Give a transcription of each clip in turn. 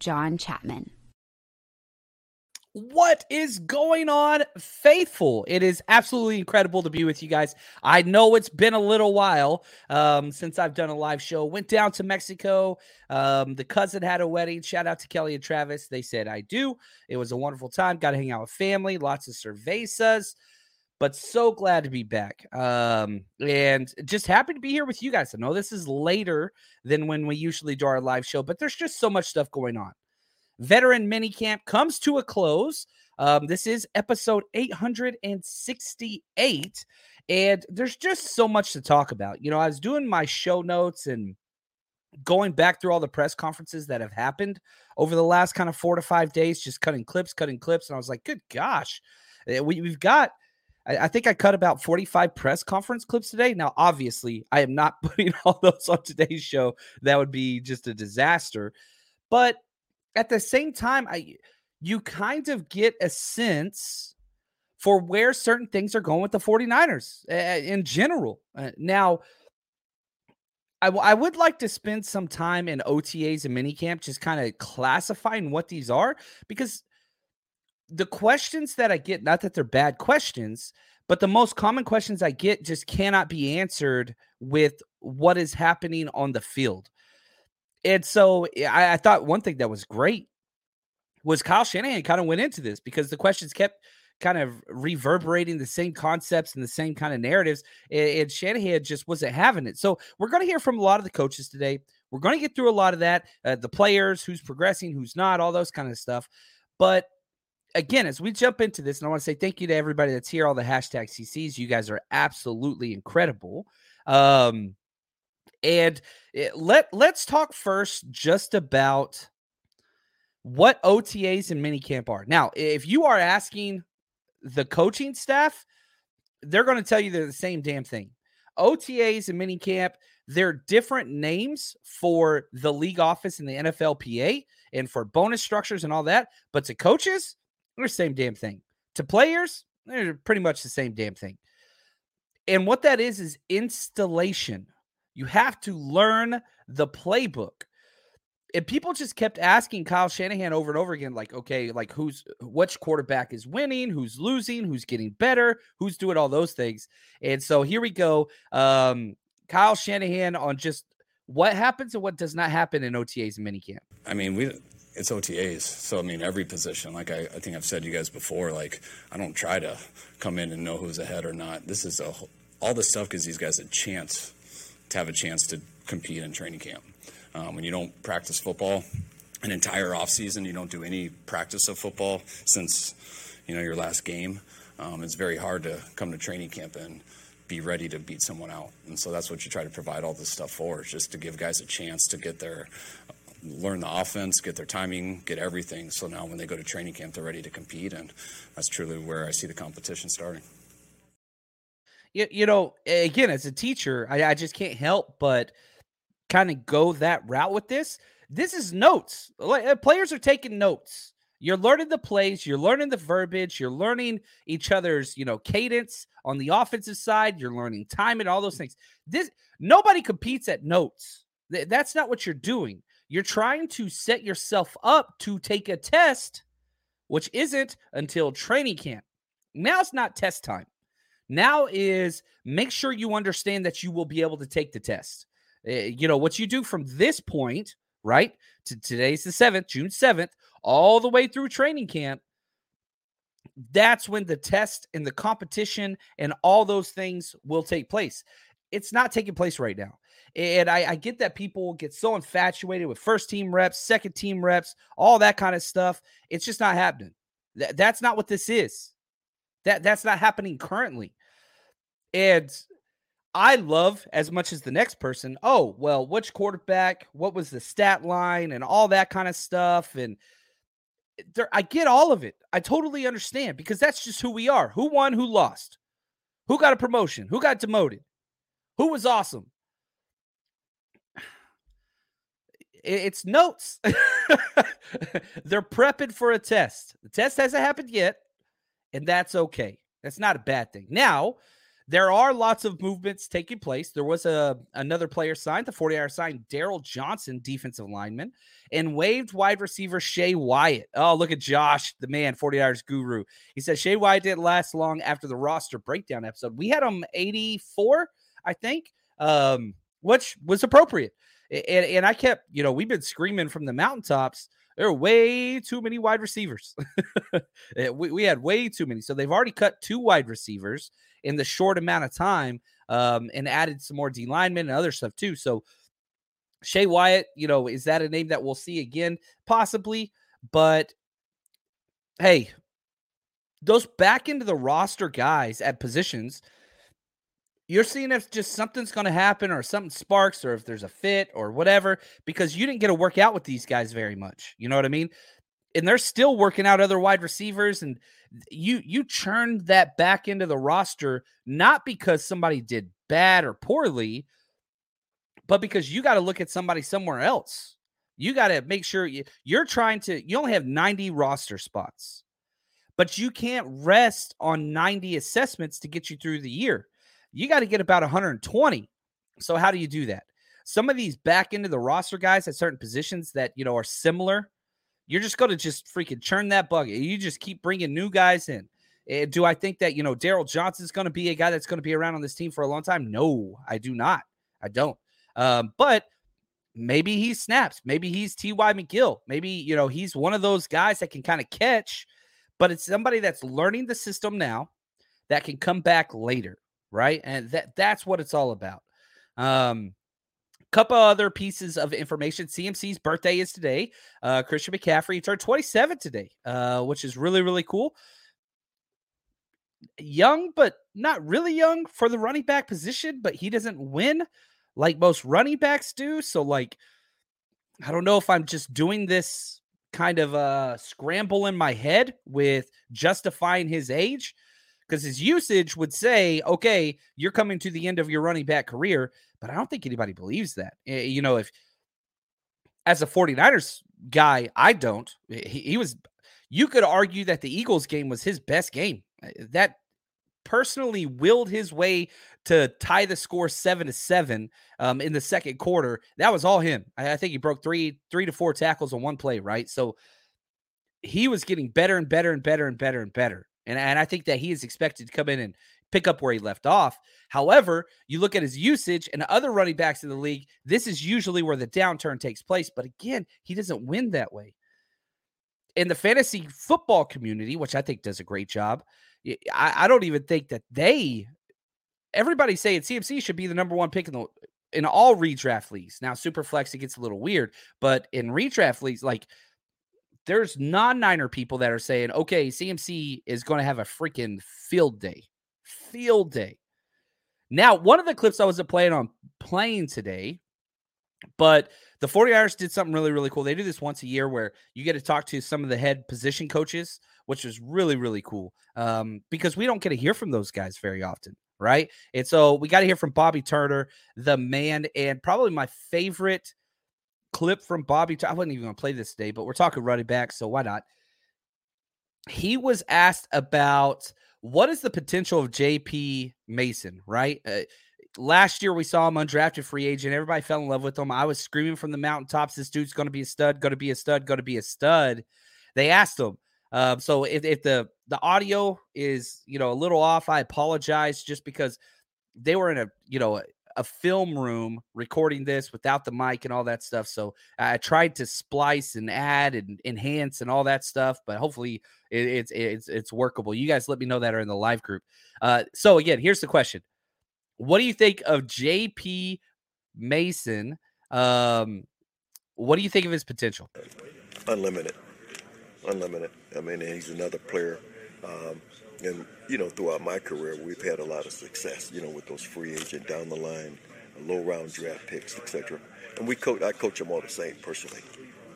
John Chapman. What is going on, faithful? It is absolutely incredible to be with you guys. I know it's been a little while since I've done a live show. Went down to Mexico. The cousin had a wedding. Shout out to Kelly and Travis. They said I do. It was a wonderful time. Got to hang out with family. Lots of cervezas. But so glad to be back and just happy to be here with you guys. I know this is later than when we usually do our live show, but there's just so much stuff going on. Veteran minicamp comes to a close. This is episode 868, and there's just so much to talk about. You know, I was doing my show notes and going back through all the press conferences that have happened over the last kind of 4 to 5 days, just cutting clips. And I was like, good gosh, we've got... I think I cut about 45 press conference clips today. Now, obviously, I am not putting all those on today's show. That would be just a disaster. But at the same time, you kind of get a sense for where certain things are going with the 49ers in general. Now, I would like to spend some time in OTAs and minicamp just kind of classifying what these are, because the questions that I get, not that they're bad questions, but the most common questions I get just cannot be answered with what is happening on the field. And so I thought one thing that was great was Kyle Shanahan kind of went into this, because the questions kept kind of reverberating the same concepts and the same kind of narratives, and Shanahan just wasn't having it. So we're going to hear from a lot of the coaches today. We're going to get through a lot of that, the players, who's progressing, who's not, all those kind of stuff. But again, as we jump into this, and I want to say thank you to everybody that's here, all the hashtag CCs. You guys are absolutely incredible. And let's talk first just about what OTAs and minicamp are. Now, if you are asking the coaching staff, they're going to tell you they're the same damn thing. OTAs and minicamp, they're different names for the league office and the NFLPA and for bonus structures and all that. But to coaches, they're the same damn thing. To players, they're pretty much the same damn thing. And what that is installation. You have to learn the playbook. And people just kept asking Kyle Shanahan over and over again, like, okay, like which quarterback is winning, who's losing, who's getting better, who's doing all those things. And so here we go. Kyle Shanahan on just what happens and what does not happen in OTAs and minicamp. I mean, it's OTAs. So, I mean, every position, like I think I've said to you guys before, like I don't try to come in and know who's ahead or not. This is all this stuff gives these guys a chance to have a chance to compete in training camp. When you don't practice football an entire offseason, you don't do any practice of football since, you know, your last game, it's very hard to come to training camp and be ready to beat someone out. And so that's what you try to provide all this stuff for, is just to give guys a chance to get their learn the offense, get their timing, get everything. So now when they go to training camp, they're ready to compete. And that's truly where I see the competition starting. You know, again, as a teacher, I just can't help but kind of go that route with this. This is notes. Players are taking notes. You're learning the plays. You're learning the verbiage. You're learning each other's, you know, cadence on the offensive side. You're learning time and all those things. Nobody competes at notes. That's not what you're doing. You're trying to set yourself up to take a test, which isn't until training camp. Now it's not test time. Now is make sure you understand that you will be able to take the test. You know, what you do from this point, right, to today's the 7th, June 7th, all the way through training camp, that's when the test and the competition and all those things will take place. It's not taking place right now. And I get that people get so infatuated with first-team reps, second-team reps, all that kind of stuff. It's just not happening. That's not what this is. That's not happening currently. And I love as much as the next person, oh, well, which quarterback, what was the stat line and all that kind of stuff. And I get all of it. I totally understand, because that's just who we are. Who won, who lost, who got a promotion, who got demoted, who was awesome. It's notes. They're prepping for a test. The test hasn't happened yet, and that's okay. That's not a bad thing. Now, there are lots of movements taking place. There was another player signed, the 40-hour signed Daryl Johnson, defensive lineman, and waived wide receiver Shea Wyatt. Oh, look at Josh, the man, 40 hours guru. He said Shea Wyatt didn't last long after the roster breakdown episode. We had him 84, I think, which was appropriate. And I kept, you know, we've been screaming from the mountaintops, there are way too many wide receivers. we had way too many. So they've already cut 2 wide receivers in the short amount of time, and added some more D linemen and other stuff too. So Shea Wyatt, you know, is that a name that we'll see again? Possibly, but hey, those back into the roster guys at positions, you're seeing if just something's going to happen or something sparks or if there's a fit or whatever, because you didn't get to work out with these guys very much. You know what I mean? And they're still working out other wide receivers, and you churned that back into the roster, not because somebody did bad or poorly, but because you got to look at somebody somewhere else. You got to make sure you only have 90 roster spots, But you can't rest on 90 assessments to get you through the year. You got to get about 120. So how do you do that? Some of these back into the roster guys at certain positions that, you know, are similar, you're just going to just freaking churn that bucket. You just keep bringing new guys in. Do I think that, you know, Daryl Johnson is going to be a guy that's going to be around on this team for a long time? No, I do not. I don't. But maybe he snaps. Maybe he's T.Y. McGill. Maybe, you know, he's one of those guys that can kind of catch, but it's somebody that's learning the system now that can come back later, right? And that's what it's all about. Couple other pieces of information. CMC's birthday is today. Christian McCaffrey turned 27 today, which is really, really cool. Young, but not really young for the running back position, but he doesn't win like most running backs do. So, like, I don't know if I'm just doing this kind of scramble in my head with justifying his age, because his usage would say, okay, you're coming to the end of your running back career. But I don't think anybody believes that. You know, if as a 49ers guy, I don't. He was, you could argue that the Eagles game was his best game. That personally willed his way to tie the score 7-7 in the second quarter. That was all him. I think he broke three to four tackles on one play, right? So he was getting better and better and better and better and better. And I think that he is expected to come in and pick up where he left off. However, you look at his usage and other running backs in the league, this is usually where the downturn takes place. But again, he doesn't win that way. In the fantasy football community, which I think does a great job, I don't even think that everybody's saying CMC should be the number one pick in all redraft leagues. Now, super flex, it gets a little weird, but in redraft leagues, like, there's non-Niner people that are saying, okay, CMC is going to have a freaking field day. Field day. Now, one of the clips I wasn't playing today, but the 49ers did something really, really cool. They do this once a year where you get to talk to some of the head position coaches, which is really, really cool because we don't get to hear from those guys very often, right? And so we got to hear from Bobby Turner, the man, and probably my favorite clip from Bobby. I wasn't even going to play this today, but we're talking running back, so why not? He was asked about what is the potential of JP Mason, right? Last year we saw him undrafted free agent. Everybody fell in love with him. I was screaming from the mountaintops, this dude's going to be a stud, going to be a stud, going to be a stud. They asked him. So if the audio is, you know, a little off, I apologize just because they were in a film room recording this without the mic and all that stuff. So I tried to splice and add and enhance and all that stuff, but hopefully it's workable. You guys let me know that are in the live group. So again, here's the question. What do you think of JP Mason? What do you think of his potential? Unlimited. I mean, he's another player. And, you know, throughout my career, we've had a lot of success, you know, with those free agent down the line, low-round draft picks, et cetera. And I coach them all the same personally,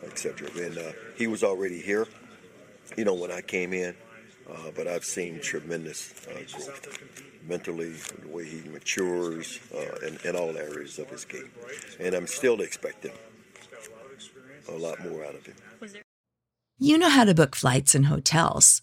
et cetera. And he was already here, you know, when I came in. But I've seen tremendous growth mentally, the way he matures in all areas of his game. And I'm still expecting a lot more out of him. You know how to book flights and hotels.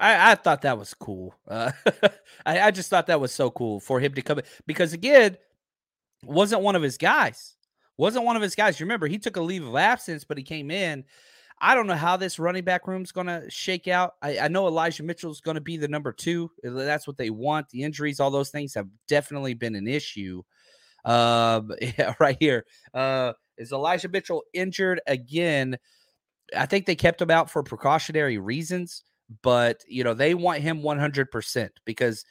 I thought that was cool. I just thought that was so cool for him to come in. Because, again, wasn't one of his guys. You remember, he took a leave of absence, but he came in. I don't know how this running back room is going to shake out. I know Elijah Mitchell is going to be the number 2. That's what they want. The injuries, all those things have definitely been an issue. Right here. Is Elijah Mitchell injured again? I think they kept him out for precautionary reasons. But, you know, they want him 100% because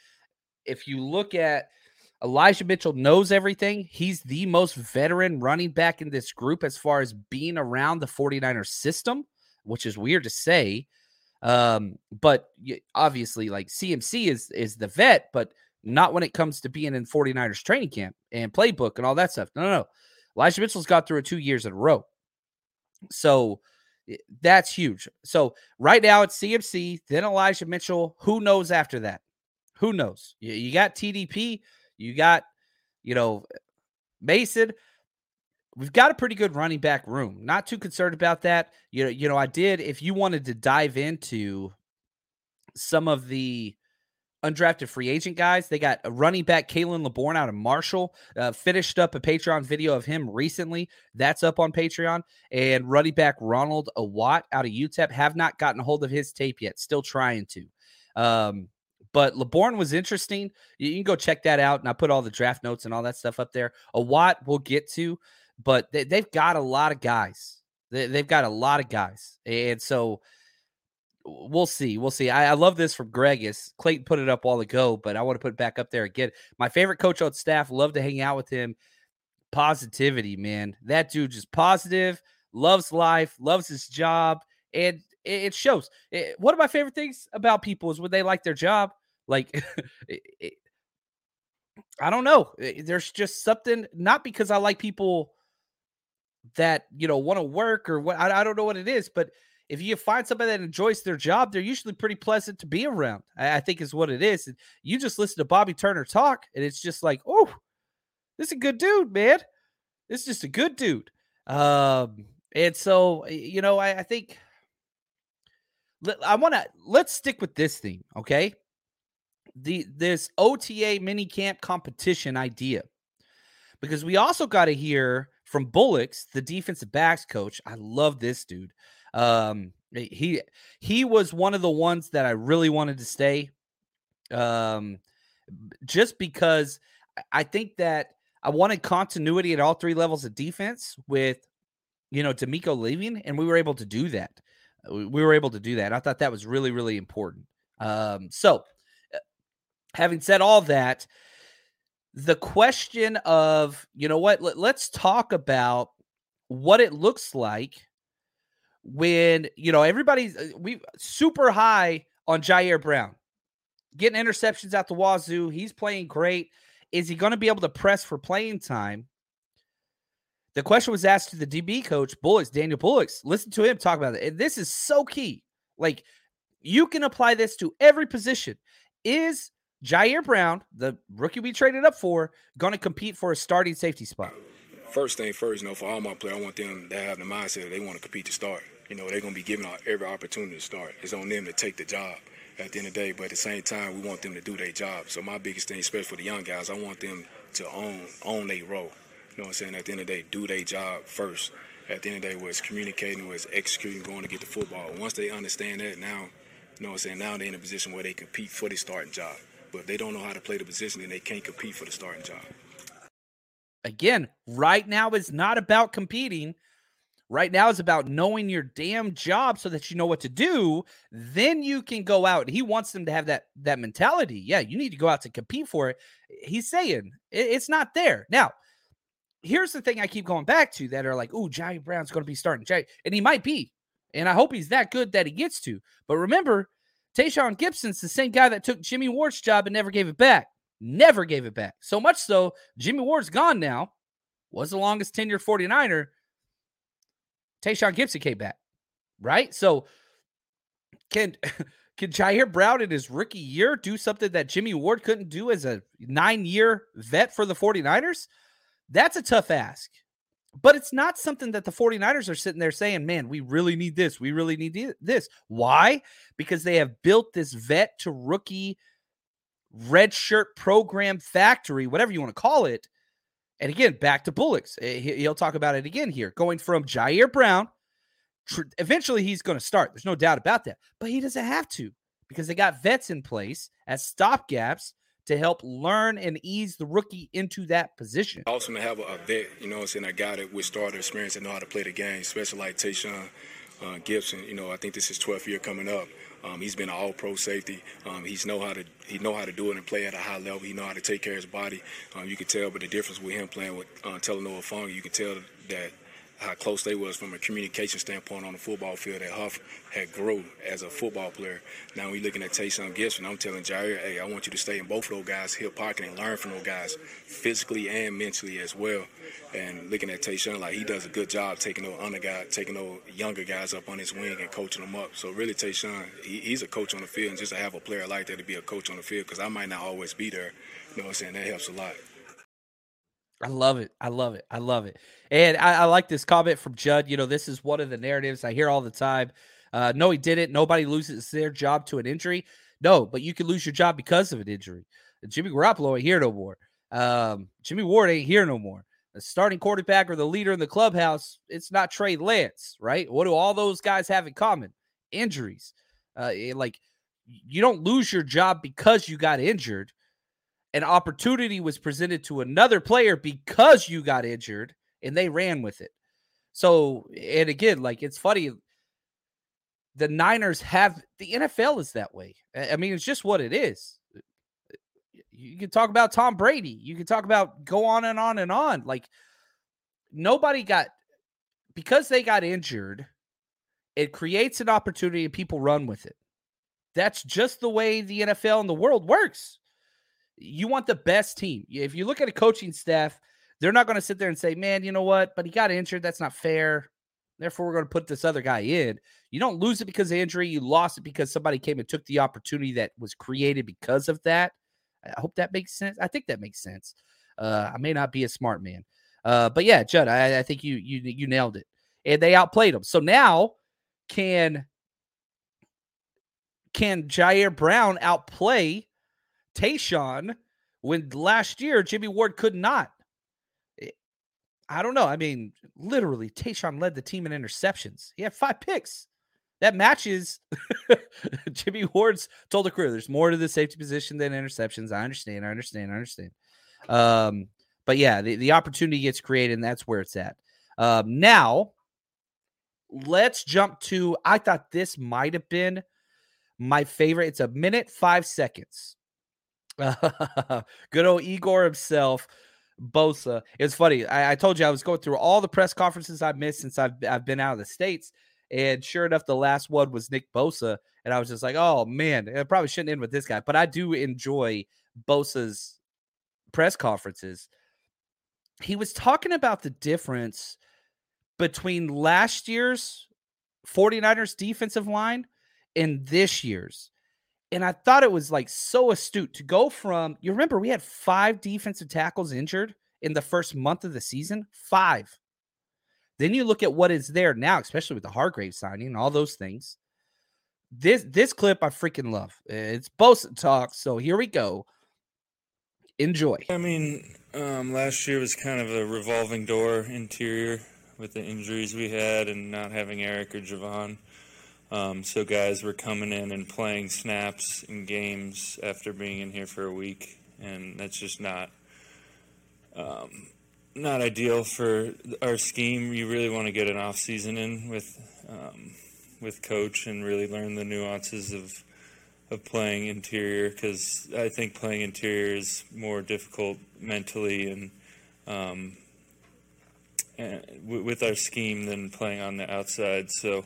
if you look at Elijah Mitchell knows everything. He's the most veteran running back in this group as far as being around the 49ers system, which is weird to say. But obviously, like CMC is the vet, but not when it comes to being in 49ers training camp and playbook and all that stuff. No. Elijah Mitchell's got through it 2 years in a row. So that's huge. So right now it's CMC, then Elijah Mitchell. Who knows after that? Who knows? You got TDP. You got, Mason. We've got a pretty good running back room. Not too concerned about that. I did, if you wanted to dive into some of the undrafted free agent guys, they got a running back Kalen Laborn out of Marshall, finished up a Patreon video of him recently. That's up on Patreon. And running back Ronald Awat out of UTEP. Have not gotten a hold of his tape yet. Still trying to. But Laborn was interesting. You can go check that out. And I put all the draft notes and all that stuff up there. Awat we'll get to. But they've got a lot of guys. And so We'll see. I love this from Gregus. Clayton put it up a while ago, but I want to put it back up there again. My favorite coach on staff. Love to hang out with him. Positivity, man. That dude just positive. Loves life. Loves his job. And it shows. One of my favorite things about people is when they like their job. Like, I don't know. There's just something. Not because I like people that, want to work or what. I don't know what it is, but if you find somebody that enjoys their job, they're usually pretty pleasant to be around, I think is what it is. And you just listen to Bobby Turner talk, and it's just like, oh, this is a good dude, man. This is just a good dude. And so, I think let's stick with this thing, okay? This OTA minicamp competition idea, because we also got to hear from Bullocks, the defensive backs coach. I love this dude. He was one of the ones that I really wanted to stay, just because I think that I wanted continuity at all three levels of defense with, D'Amico leaving, and we were able to do that. I thought that was really, really important. So having said all that, the question of, let's talk about what it looks like when, everybody's super high on Jair Brown, getting interceptions out the wazoo. He's playing great. Is he going to be able to press for playing time? The question was asked to the DB coach, Daniel Bullocks. Listen to him talk about it. And this is so key. Like, you can apply this to every position. Is Jair Brown, the rookie we traded up for, going to compete for a starting safety spot? First thing first, you know, for all my players, I want them to have the mindset that they want to compete to start. You know, they're going to be given every opportunity to start. It's on them to take the job at the end of the day. But at the same time, we want them to do their job. So my biggest thing, especially for the young guys, I want them to own their role. You know what I'm saying? At the end of the day, do their job first. At the end of the day, where it's communicating, where it's executing, going to get the football. Once they understand that, now, you know what I'm saying, now they're in a position where they compete for the starting job. But if they don't know how to play the position, then they can't compete for the starting job. Again, right now it's not about competing. Right now it's about knowing your damn job so that you know what to do. Then you can go out. He wants them to have that mentality. Yeah, you need to go out to compete for it. He's saying it's not there. Now, here's the thing I keep going back to that are like, oh, Jair Brown's going to be starting. And he might be. And I hope he's that good that he gets to. But remember, Tayshawn Gipson's the same guy that took Jimmy Ward's job and never gave it back. Never gave it back. So much so, Jimmy Ward's gone now. Was the longest tenured 49er. Tayshawn Gipson came back, right? So can Jair Brown in his rookie year do something that Jimmy Ward couldn't do as a 9-year vet for the 49ers? That's a tough ask. But it's not something that the 49ers are sitting there saying, man, we really need this. We really need this. Why? Because they have built this vet to rookie redshirt program factory, whatever you want to call it. And again, back to Bullocks. He'll talk about it again here. Going from Jair Brown, eventually he's going to start. There's no doubt about that. But he doesn't have to because they got vets in place as stopgaps to help learn and ease the rookie into that position. Awesome to have a vet, you know what I'm saying, a guy that with starter experience and know how to play the game, especially like Tayshawn Gipson. You know, I think this is his 12th year coming up. He's been an all-pro safety. He know how to do it and play at a high level. He know how to take care of his body. You can tell, but the difference with him playing with Telanoa Fonga, you can tell that how close they was from a communication standpoint on the football field. That Huff had grown as a football player. Now we're looking at Tayshawn Gipson. I'm telling Jair, hey, I want you to stay in both of those guys' hip pocket and learn from those guys physically and mentally as well. And looking at Tayshawn, like he does a good job taking those younger guys up on his wing and coaching them up. So really, Tayshawn, he's a coach on the field, and just to have a player like that to be a coach on the field, because I might not always be there. You know what I'm saying? That helps a lot. I love it. I love it. I love it. And I like this comment from Judd. You know, this is one of the narratives I hear all the time. No, he didn't. Nobody loses their job to an injury. No, but you can lose your job because of an injury. Jimmy Garoppolo ain't here no more. Jimmy Ward ain't here no more. The starting quarterback or the leader in the clubhouse, it's not Trey Lance, right? What do all those guys have in common? Injuries. Like, you don't lose your job because you got injured. An opportunity was presented to another player because you got injured and they ran with it. So, and again, like it's funny. The Niners have the NFL is that way. I mean, it's just what it is. You can talk about Tom Brady. You can talk about go on and on and on. Like nobody got, because they got injured, it creates an opportunity and people run with it. That's just the way the NFL and the world works. You want the best team. If you look at a coaching staff, they're not going to sit there and say, man, you know what? But he got injured. That's not fair. Therefore, we're going to put this other guy in. You don't lose it because of injury. You lost it because somebody came and took the opportunity that was created because of that. I hope that makes sense. I think that makes sense. I may not be a smart man. But yeah, Judd, I think you nailed it. And they outplayed him. So now can Jair Brown outplay Tayshawn when last year Jimmy Ward could not? I don't know. I mean, literally, Tayshawn led the team in interceptions. He had 5 picks. That matches Jimmy Ward's total career. There's more to the safety position than interceptions. I understand. But yeah, the opportunity gets created, and that's where it's at. Now, let's jump to, I thought this might have been my favorite. It's 1 minute, 5 seconds. Good old Igor himself, Bosa. It's funny. I told you I was going through all the press conferences I've missed since I've been out of the States. And sure enough, the last one was Nick Bosa. And I was just like, oh, man, I probably shouldn't end with this guy. But I do enjoy Bosa's press conferences. He was talking about the difference between last year's 49ers defensive line and this year's. And I thought it was like so astute to go from, you remember we had 5 defensive tackles injured in the first month of the season, 5. Then you look at what is there now, especially with the Hargrave signing and all those things. This clip I freaking love. It's Bosa talk, so here we go. Enjoy. I mean, last year was kind of a revolving door interior with the injuries we had and not having Eric or Javon. So guys were coming in and playing snaps and games after being in here for a week, and that's just not ideal for our scheme. You really want to get an off season in with coach and really learn the nuances of playing interior, because I think playing interior is more difficult mentally and with our scheme than playing on the outside. So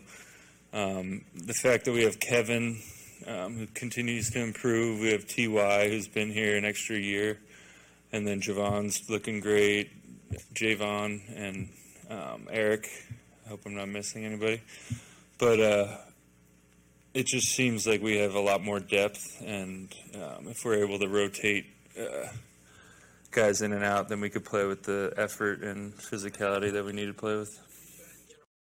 the fact that we have Kevin, who continues to improve, we have T.Y., who's been here an extra year, and then Javon's looking great, Javon, and Eric. I hope I'm not missing anybody. But it just seems like we have a lot more depth, and if we're able to rotate guys in and out, then we could play with the effort and physicality that we need to play with.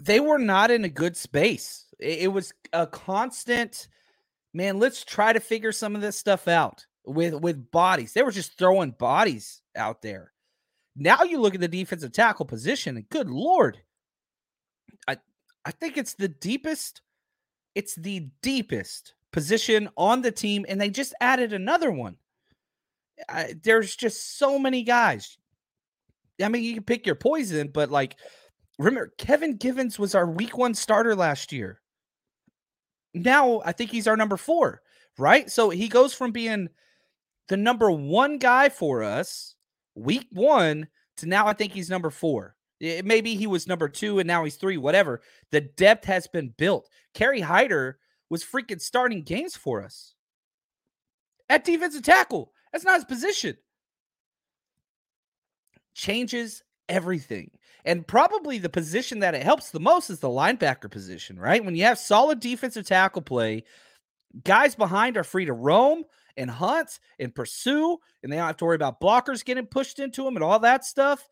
They were not in a good space. It was a constant, man, let's try to figure some of this stuff out with bodies. They were just throwing bodies out there. Now you look at the defensive tackle position, and good Lord, I think it's the deepest position on the team, and they just added another one. There's just so many guys. I mean, you can pick your poison, but like, remember, Kevin Givens was our week 1 starter last year. Now I think he's our number 4, right? So he goes from being the number 1 guy for us week 1 to now I think he's number 4. Maybe he was number 2 and now he's 3, whatever. The depth has been built. Kerry Hyder was freaking starting games for us at defensive tackle. That's not his position. Changes everything. And probably the position that it helps the most is the linebacker position, right? When you have solid defensive tackle play, guys behind are free to roam and hunt and pursue, and they don't have to worry about blockers getting pushed into them and all that stuff,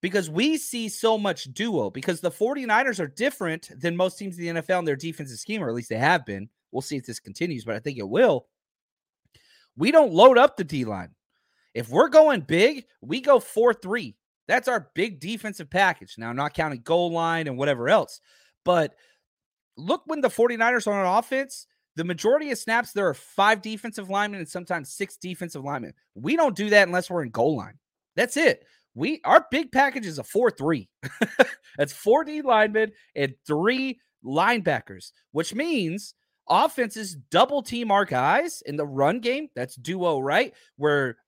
because we see so much duo, because the 49ers are different than most teams in the NFL in their defensive scheme, or at least they have been. We'll see if this continues, but I think it will. We don't load up the D-line. If we're going big, we go 4-3. That's our big defensive package. Now, I'm not counting goal line and whatever else, but look, when the 49ers are on offense, the majority of snaps, there are 5 defensive linemen and sometimes 6 defensive linemen. We don't do that unless we're in goal line. That's it. Our big package is a 4-3. That's 4 D linemen and 3 linebackers, which means offenses double team our guys in the run game. That's duo, right? Where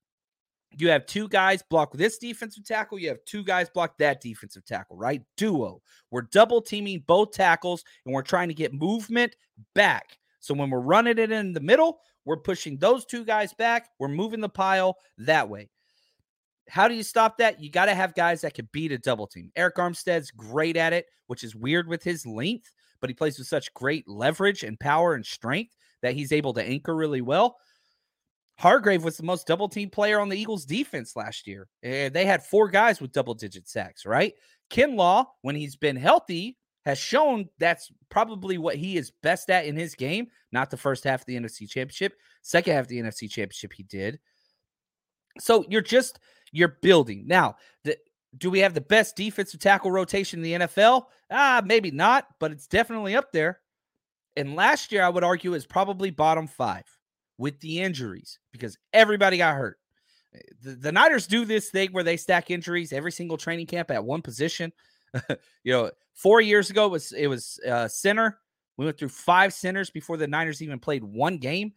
you have 2 guys block this defensive tackle. You have 2 guys block that defensive tackle, right? Duo. We're double teaming both tackles, and we're trying to get movement back So when we're running it in the middle, we're pushing those two guys back. We're moving the pile that way. How do you stop that? You got to have guys that can beat a double team. Eric Armstead's great at it, which is weird with his length, but he plays with such great leverage and power and strength that he's able to anchor really well. Hargrave was the most double-team player on the Eagles' defense last year. They had four guys with double-digit sacks, right? Kinlaw, when he's been healthy, has shown that's probably what he is best at in his game. Not the first half of the NFC Championship. Second half of the NFC Championship, he did. So you're building. Now, do we have the best defensive tackle rotation in the NFL? Maybe not, but it's definitely up there. And last year, I would argue, is probably bottom five with the injuries, because everybody got hurt. The Niners do this thing where they stack injuries every single training camp at one position. 4 years ago, it was center. We went through five centers before the Niners even played one game.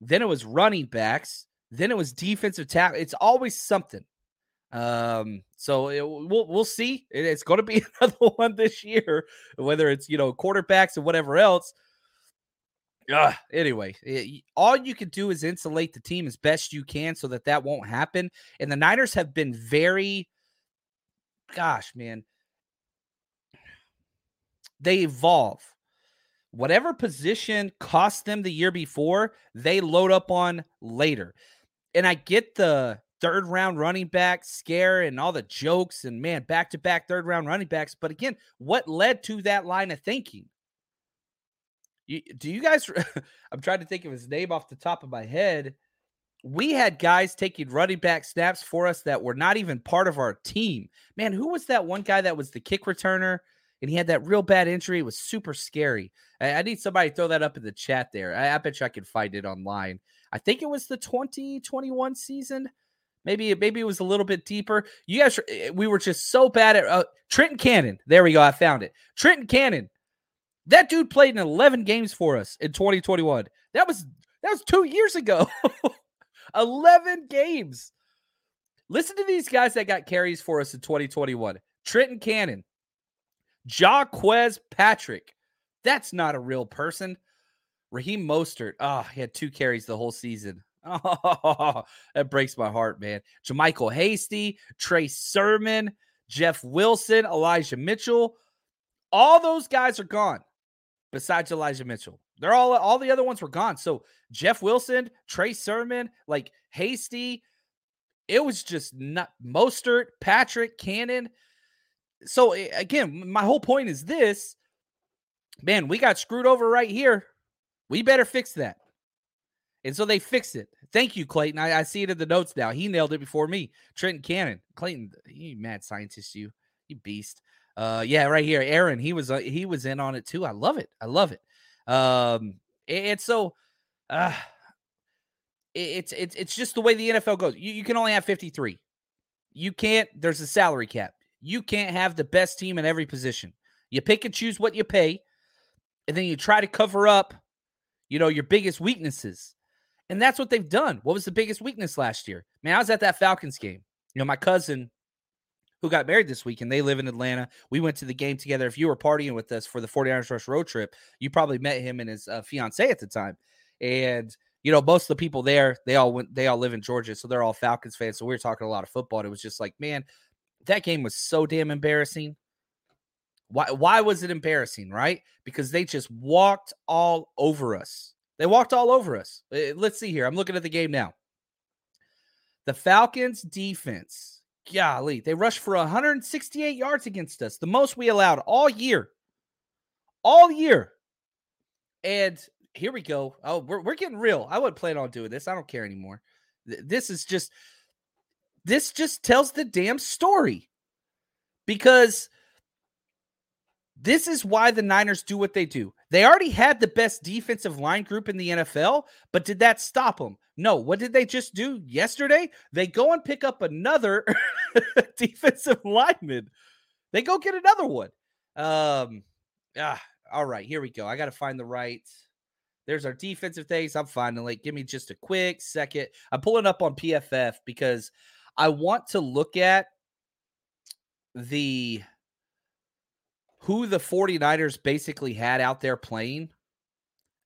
Then it was running backs. Then it was defensive tackle. It's always something. We'll see. It's going to be another one this year, whether it's, quarterbacks or whatever else. Anyway, all you can do is insulate the team as best you can so that won't happen. And the Niners have been very, gosh, man, they evolve. Whatever position cost them the year before, they load up on later. And I get the third-round running back scare and all the jokes and, man, back-to-back third-round running backs. But, again, what led to that line of thinking? Do you guys – I'm trying to think of his name off the top of my head. We had guys taking running back snaps for us that were not even part of our team. Man, who was that one guy that was the kick returner, and he had that real bad injury? It was super scary. I need somebody to throw that up in the chat there. I bet you I can find it online. I think it was the 2021 season. Maybe it was a little bit deeper. You guys, we were just so bad at Trenton Cannon. There we go. I found it. Trenton Cannon. That dude played in 11 games for us in 2021. That was 2 years ago. 11 games. Listen to these guys that got carries for us in 2021. Trenton Cannon. Jaquez Patrick. That's not a real person. Raheem Mostert. He had two carries the whole season. Oh, that breaks my heart, man. Jermichael Hasty. Trey Sermon. Jeff Wilson. Elijah Mitchell. All those guys are gone. Besides Elijah Mitchell, they're all the other ones were gone. So Jeff Wilson, Trey Sermon, Hasty, it was just not Mostert, Patrick, Cannon. So again, my whole point is this, man, we got screwed over right here. We better fix that. And so they fixed it. Thank you, Clayton. I see it in the notes now. He nailed it before me. Trenton Cannon, Clayton, you mad scientist, you beast. Right here, Aaron. He was in on it too. I love it. It's just the way the NFL goes. You can only have 53. You can't. There's a salary cap. You can't have the best team in every position. You pick and choose what you pay, and then you try to cover up, your biggest weaknesses, and that's what they've done. What was the biggest weakness last year? Man, I was at that Falcons game. My cousin, who got married this week, and they live in Atlanta. We went to the game together. If you were partying with us for the 49ers Rush road trip, you probably met him and his fiance at the time. And, most of the people there, they all live in Georgia. So they're all Falcons fans. So we were talking a lot of football. And it was just like, man, that game was so damn embarrassing. Why was it embarrassing? Right? Because they just walked all over us. Let's see here. I'm looking at the game now. The Falcons defense. Golly, they rushed for 168 yards against us, the most we allowed all year. And here we go. Oh, we're getting real. I wouldn't plan on doing this. I don't care anymore. This just tells the damn story, because this is why the Niners do what they do. They already had the best defensive line group in the NFL, but did that stop them? No. What did they just do yesterday? They go and pick up another defensive lineman. They go get another one. All right, here we go. I got to find the right. There's our defensive things. I'm finding it. Give me just a quick second. I'm pulling up on PFF because I want to look at who the 49ers basically had out there playing.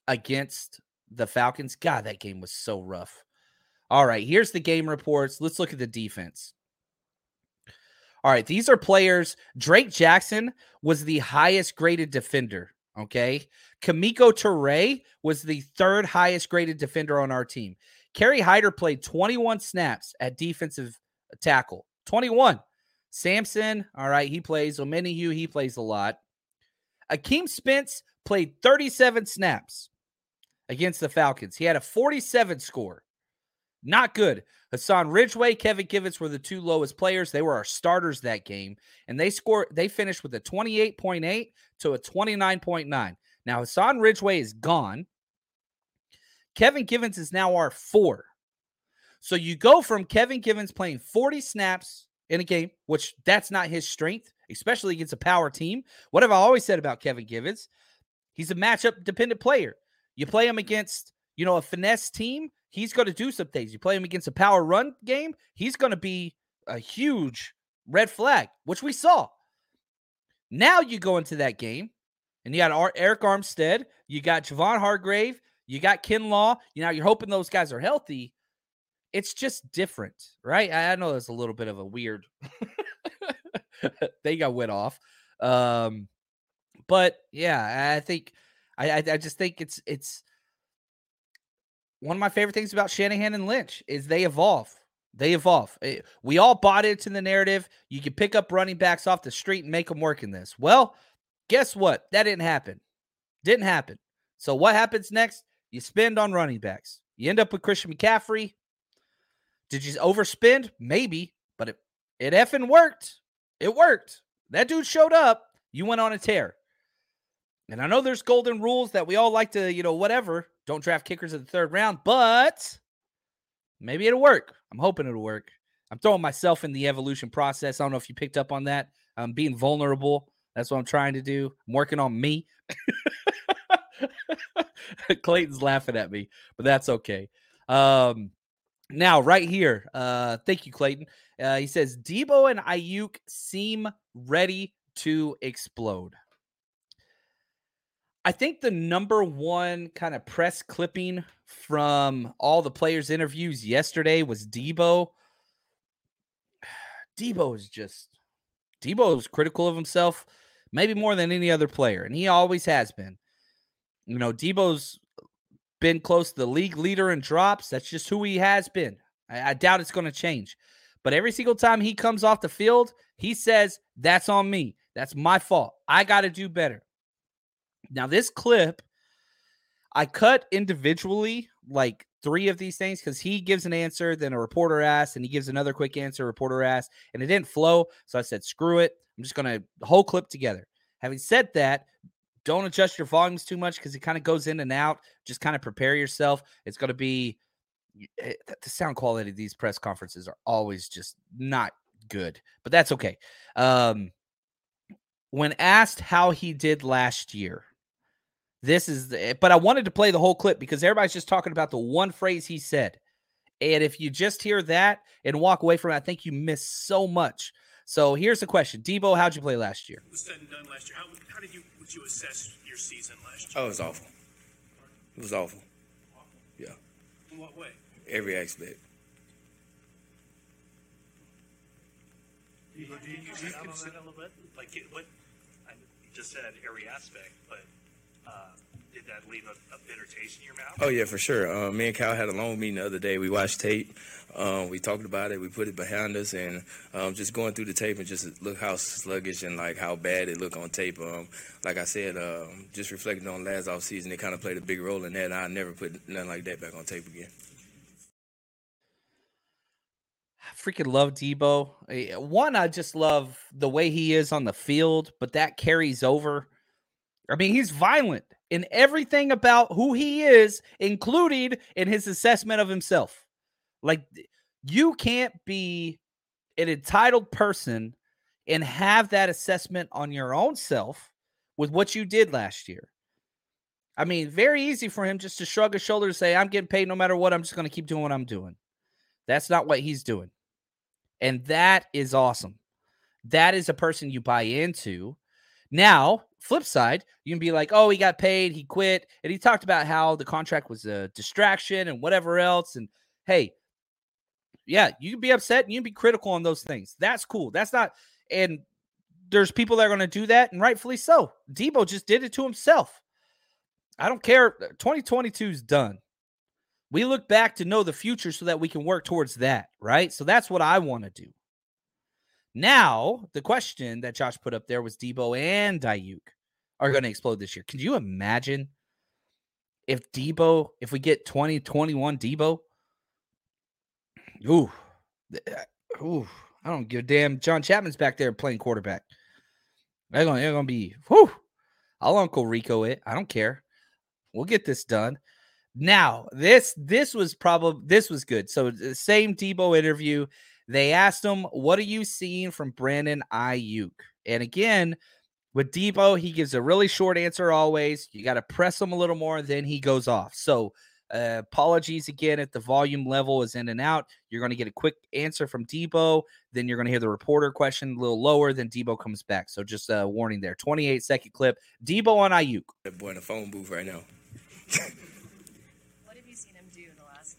against the Falcons. God, that game was so rough. All right, here's the game reports. Let's look at the defense. All right, these are players. Drake Jackson was the highest graded defender, okay? Kamiko Toure was the third highest graded defender on our team. Kerry Hyder played 21 snaps at defensive tackle. 21. Samson, all right, he plays. Omenihu, he plays a lot. Akeem Spence played 37 snaps against the Falcons. He had a 47 score. Not good. Hassan Ridgeway, Kevin Givens were the two lowest players. They were our starters that game, and they finished with a 28.8 to a 29.9. Now, Hassan Ridgeway is gone. Kevin Givens is now our 4. So you go from Kevin Givens playing 40 snaps in a game, which that's not his strength, especially against a power team. What have I always said about Kevin Givens? He's a matchup-dependent player. You play him against, a finesse team, he's going to do some things. You play him against a power run game, he's going to be a huge red flag, which we saw. Now you go into that game, and you got Eric Armstead, you got Javon Hargrave, you got Kinlaw. You're hoping those guys are healthy. It's just different, right? I know that's a little bit of a weird they got went off. But, yeah, I think I just think it's one of my favorite things about Shanahan and Lynch is they evolve. They evolve. We all bought into the narrative. You can pick up running backs off the street and make them work in this. Well, guess what? That didn't happen. Didn't happen. So what happens next? You spend on running backs. You end up with Christian McCaffrey. Did you overspend? Maybe, but it effing worked. It worked. That dude showed up. You went on a tear. And I know there's golden rules that we all like to, whatever. Don't draft kickers in the third round, but maybe it'll work. I'm hoping it'll work. I'm throwing myself in the evolution process. I don't know if you picked up on that. I'm being vulnerable. That's what I'm trying to do. I'm working on me. Clayton's laughing at me, but that's okay. Now, right here, thank you, Clayton. He says, Deebo and Aiyuk seem ready to explode. I think the number one kind of press clipping from all the players' interviews yesterday was Deebo. Deebo was critical of himself, maybe more than any other player, and he always has been. Deebo's been close to the league leader in drops. That's just who he has been. I doubt it's going to change. But every single time he comes off the field, he says, that's on me. That's my fault. I got to do better. Now, this clip, I cut individually like 3 of these things because he gives an answer, then a reporter asks, and he gives another quick answer, reporter asks, and it didn't flow. So I said, screw it. I'm just going to whole clip together. Having said that, don't adjust your volumes too much because it kind of goes in and out. Just kind of prepare yourself. It's going to be – the sound quality of these press conferences are always just not good, but that's okay. When asked how he did last year, but I wanted to play the whole clip because everybody's just talking about the one phrase he said. And if you just hear that and walk away from it, I think you miss so much. So here's the question. Deebo, how'd you play last year? It was said and done last year. How did you assess your season last year? Oh, it was awful. It was awful. Yeah. In what way? Every aspect. Do you consider a little bit? Like I just said every aspect, but did that leave a bitter taste in your mouth? Oh, yeah, for sure. Me and Kyle had a long meeting the other day. We watched tape. We talked about it. We put it behind us. And just going through the tape and just look how sluggish and, how bad it looked on tape. Like I said, just reflecting on last offseason, it kind of played a big role in that. And I never put nothing like that back on tape again. I freaking love Deebo. One, I just love the way he is on the field, but that carries over. I mean, he's violent in everything about who he is, including in his assessment of himself. Like, you can't be an entitled person and have that assessment on your own self with what you did last year. I mean, very easy for him just to shrug his shoulders and say, I'm getting paid no matter what. I'm just going to keep doing what I'm doing. That's not what he's doing. And that is awesome. That is a person you buy into. Now, flip side, you can be like, oh, he got paid, he quit, and he talked about how the contract was a distraction and whatever else. And hey, yeah, you can be upset and you can be critical on those things. That's cool. That's not, and there's people that are going to do that, and rightfully so. Deebo just did it to himself. I don't care. 2022 is done. We look back to know the future so that we can work towards that, right? So that's what I want to do. Now, the question that Josh put up there was Deebo and Aiyuk are going to explode this year. Can you imagine if Deebo, if we get 2021 Deebo? Ooh, I don't give a damn. John Chapman's back there playing quarterback. They're going to be, whew. I'll Uncle Rico it. I don't care. We'll get this done. Now, this was good. So the same Deebo interview, they asked him, what are you seeing from Brandon Aiyuk? And again, with Deebo, he gives a really short answer always. You got to press him a little more, then he goes off. So apologies again if the volume level is in and out. You're going to get a quick answer from Deebo. Then you're going to hear the reporter question a little lower. Then Deebo comes back. So just a warning there. 28-second clip. Deebo on Aiyuk. That boy in the phone booth right now. What have you seen him do in the last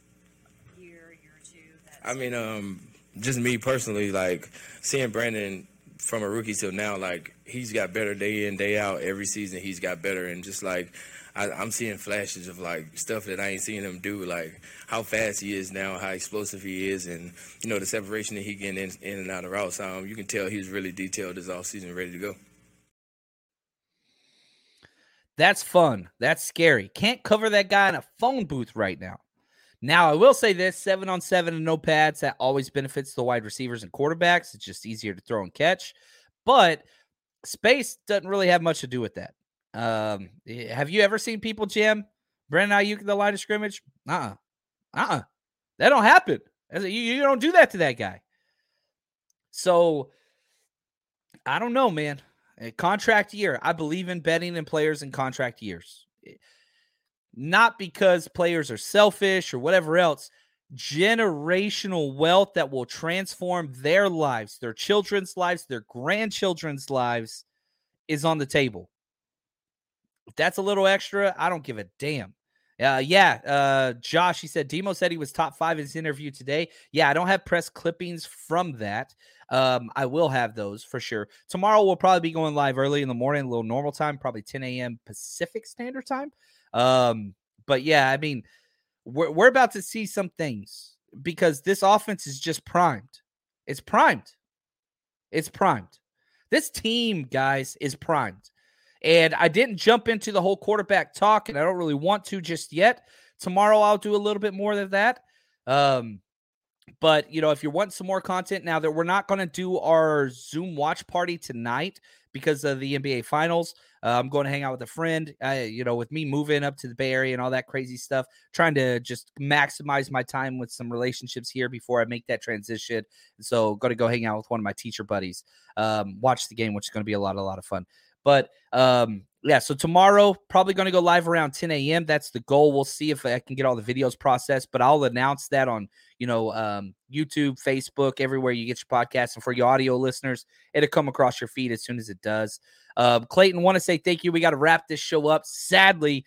year or two? Just me personally, like seeing Brandon from a rookie till now, like he's got better day in, day out. Every season he's got better. And just like I'm seeing flashes of like stuff that I ain't seen him do, like how fast he is now, how explosive he is, and you know the separation that he getting in and out of routes. You can tell he's really detailed this offseason, ready to go. That's fun. That's scary. Can't cover that guy in a phone booth right now. Now, I will say this, 7-on-7 and no pads, that always benefits the wide receivers and quarterbacks. It's just easier to throw and catch. But space doesn't really have much to do with that. Have you ever seen people jam Brandon Aiyuk in the line of scrimmage? That don't happen. You don't do that to that guy. So, I don't know, man. A contract year. I believe in betting in players in contract years. Not because players are selfish or whatever else, generational wealth that will transform their lives, their children's lives, their grandchildren's lives is on the table. If that's a little extra, I don't give a damn. Josh, he said, Deebo said he was top 5 in his interview today. Yeah, I don't have press clippings from that. I will have those for sure. Tomorrow we'll probably be going live early in the morning, a little normal time, probably 10 a.m. Pacific Standard Time. But yeah, I mean, we're about to see some things because this offense is just primed. It's primed. This team, guys, is primed. And I didn't jump into the whole quarterback talk, and I don't really want to just yet. Tomorrow I'll do a little bit more than that. But, you know, if you want some more content now that we're not going to do our Zoom watch party tonight because of the NBA Finals, I'm going to hang out with a friend, with me moving up to the Bay Area and all that crazy stuff, trying to just maximize my time with some relationships here before I make that transition. So going to go hang out with one of my teacher buddies, watch the game, which is going to be a lot of fun. But, so tomorrow, probably going to go live around 10 a.m. That's the goal. We'll see if I can get all the videos processed, but I'll announce that on, YouTube, Facebook, everywhere you get your podcast. And for your audio listeners, it'll come across your feed as soon as it does. Clayton, want to say thank you. We got to wrap this show up. Sadly,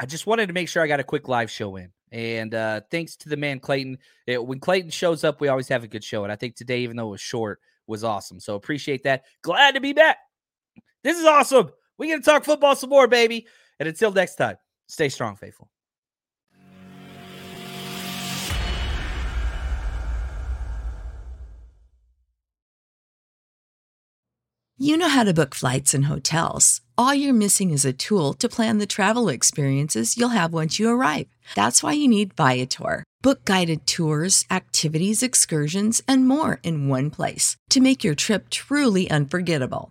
I just wanted to make sure I got a quick live show in. And thanks to the man, Clayton. When Clayton shows up, we always have a good show. And I think today, even though it was short, was awesome. So appreciate that. Glad to be back. This is awesome. We're going to talk football some more, baby. And until next time, stay strong, faithful. You know how to book flights and hotels. All you're missing is a tool to plan the travel experiences you'll have once you arrive. That's why you need Viator. Book guided tours, activities, excursions, and more in one place to make your trip truly unforgettable.